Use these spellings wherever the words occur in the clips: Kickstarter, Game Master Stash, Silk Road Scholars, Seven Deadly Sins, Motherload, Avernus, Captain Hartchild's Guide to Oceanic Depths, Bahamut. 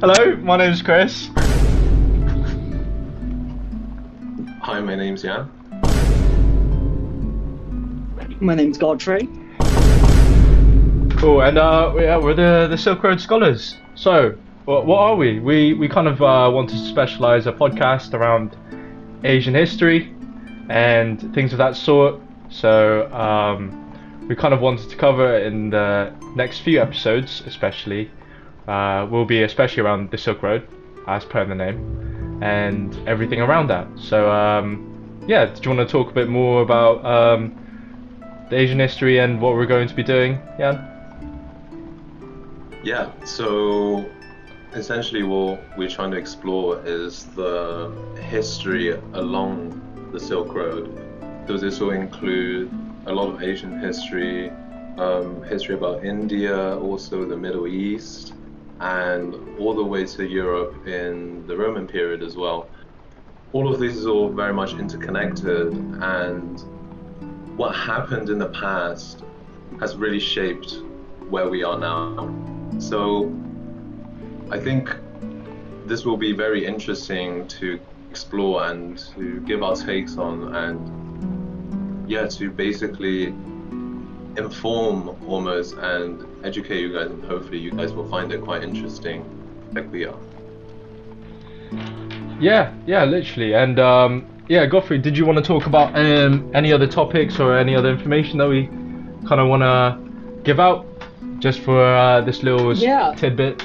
Hello, my name's Chris. Hi, my name's Jan. My name's Godfrey. Cool, and yeah, we're the Silk Road Scholars. So, what are we? We kind of want to specialise a podcast around Asian history and things of that sort. So, we kind of wanted to cover in the next few episodes, especially, will be especially around the Silk Road, as per the name, and everything around that. So, yeah, do you want to talk a bit more about the Asian history and what we're going to be doing, Jan? Yeah, so essentially what we're trying to explore is the history along the Silk Road. So this will include a lot of Asian history, history about India, also the Middle East, and all the way to Europe in the Roman period as well. All of these is all very much interconnected, and what happened in the past has really shaped where we are now. So I think this will be very interesting to explore and to give our takes on, and yeah, to basically inform almost and educate you guys, and hopefully you guys will find it quite interesting, like we are. Yeah, literally. And yeah, Godfrey, did you want to talk about any other topics or any other information that we kind of want to give out? Just for this little tidbit.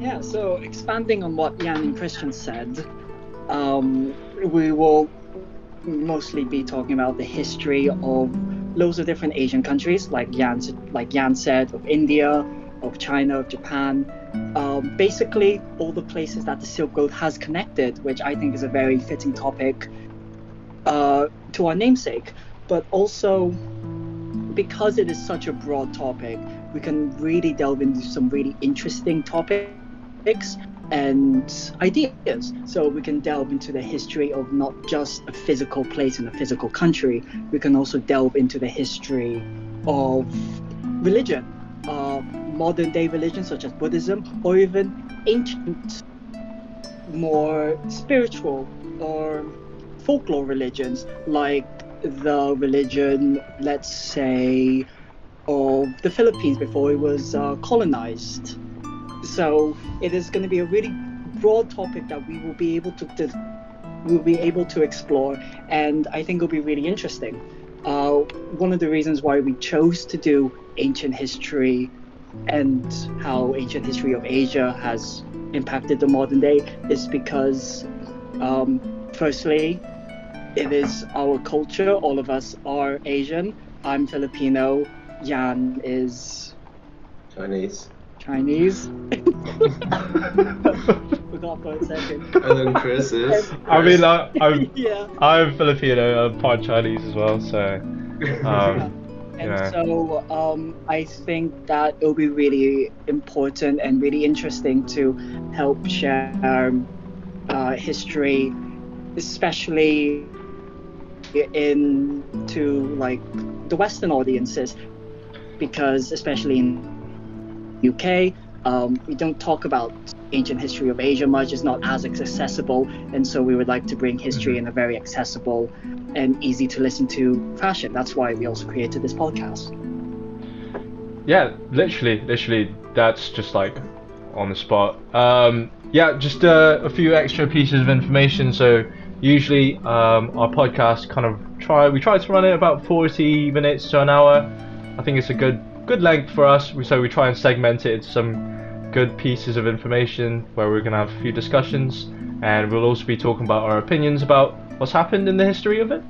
Yeah, so expanding on what Jan and Christian said, we will mostly be talking about the history of loads of different Asian countries, like Jan said, of India, of China, of Japan. Basically, all the places that the Silk Road has connected, which I think is a very fitting topic to our namesake, but also, because it is such a broad topic, we can really delve into some really interesting topics and ideas. So we can delve into the history of not just a physical place and a physical country. We can also delve into the history of religion, modern day religion such as Buddhism, or even ancient, more spiritual or folklore religions like the religion, let's say, of the Philippines before it was colonized. So it is going to be a really broad topic that we will be able to explore, and I think it'll be really interesting. One of the reasons why we chose to do ancient history and how ancient history of Asia has impacted the modern day is because, firstly, it is our culture. All of us are Asian. I'm Filipino. Jan is Chinese. Forgot for a second. And then Chris is. I mean, I'm Filipino. I'm part Chinese as well. So. So I think that it'll be really important and really interesting to help share history, especially into like the Western audiences, because especially in UK, we don't talk about ancient history of Asia much. It's not as accessible, and so we would like to bring history in a very accessible and easy to listen to fashion. That's why we also created this podcast. Yeah, literally, that's just like on the spot. Yeah, just a few extra pieces of information. So usually our podcast we try to run it about 40 minutes to an hour. I think it's a good length for us, so we try and segment it into some good pieces of information where we're going to have a few discussions, and we'll also be talking about our opinions about what's happened in the history of it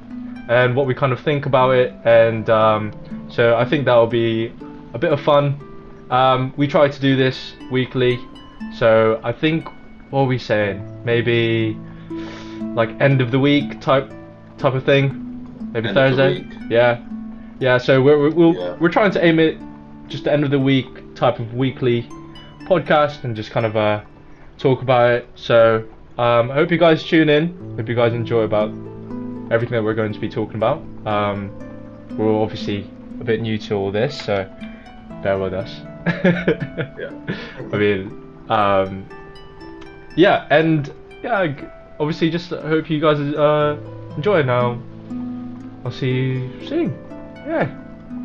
and what we kind of think about it. And so I think that'll be a bit of fun. We try to do this weekly, so I think, what are we saying, maybe like end of the week type of thing, maybe end Thursday. Yeah. So we're trying to aim it just the end of the week type of weekly podcast, and just kind of talk about it. So I hope you guys tune in. Hope you guys enjoy about everything that we're going to be talking about. We're obviously a bit new to all this, so bear with us. Yeah. I mean, Yeah, and yeah, obviously just hope you guys enjoy it now. I'll see you soon. Yeah.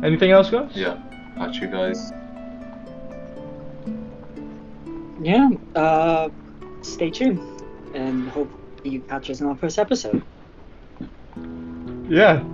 Anything else, guys? Yeah. Catch you guys. Yeah. Stay tuned and hope you catch us in our first episode. Yeah.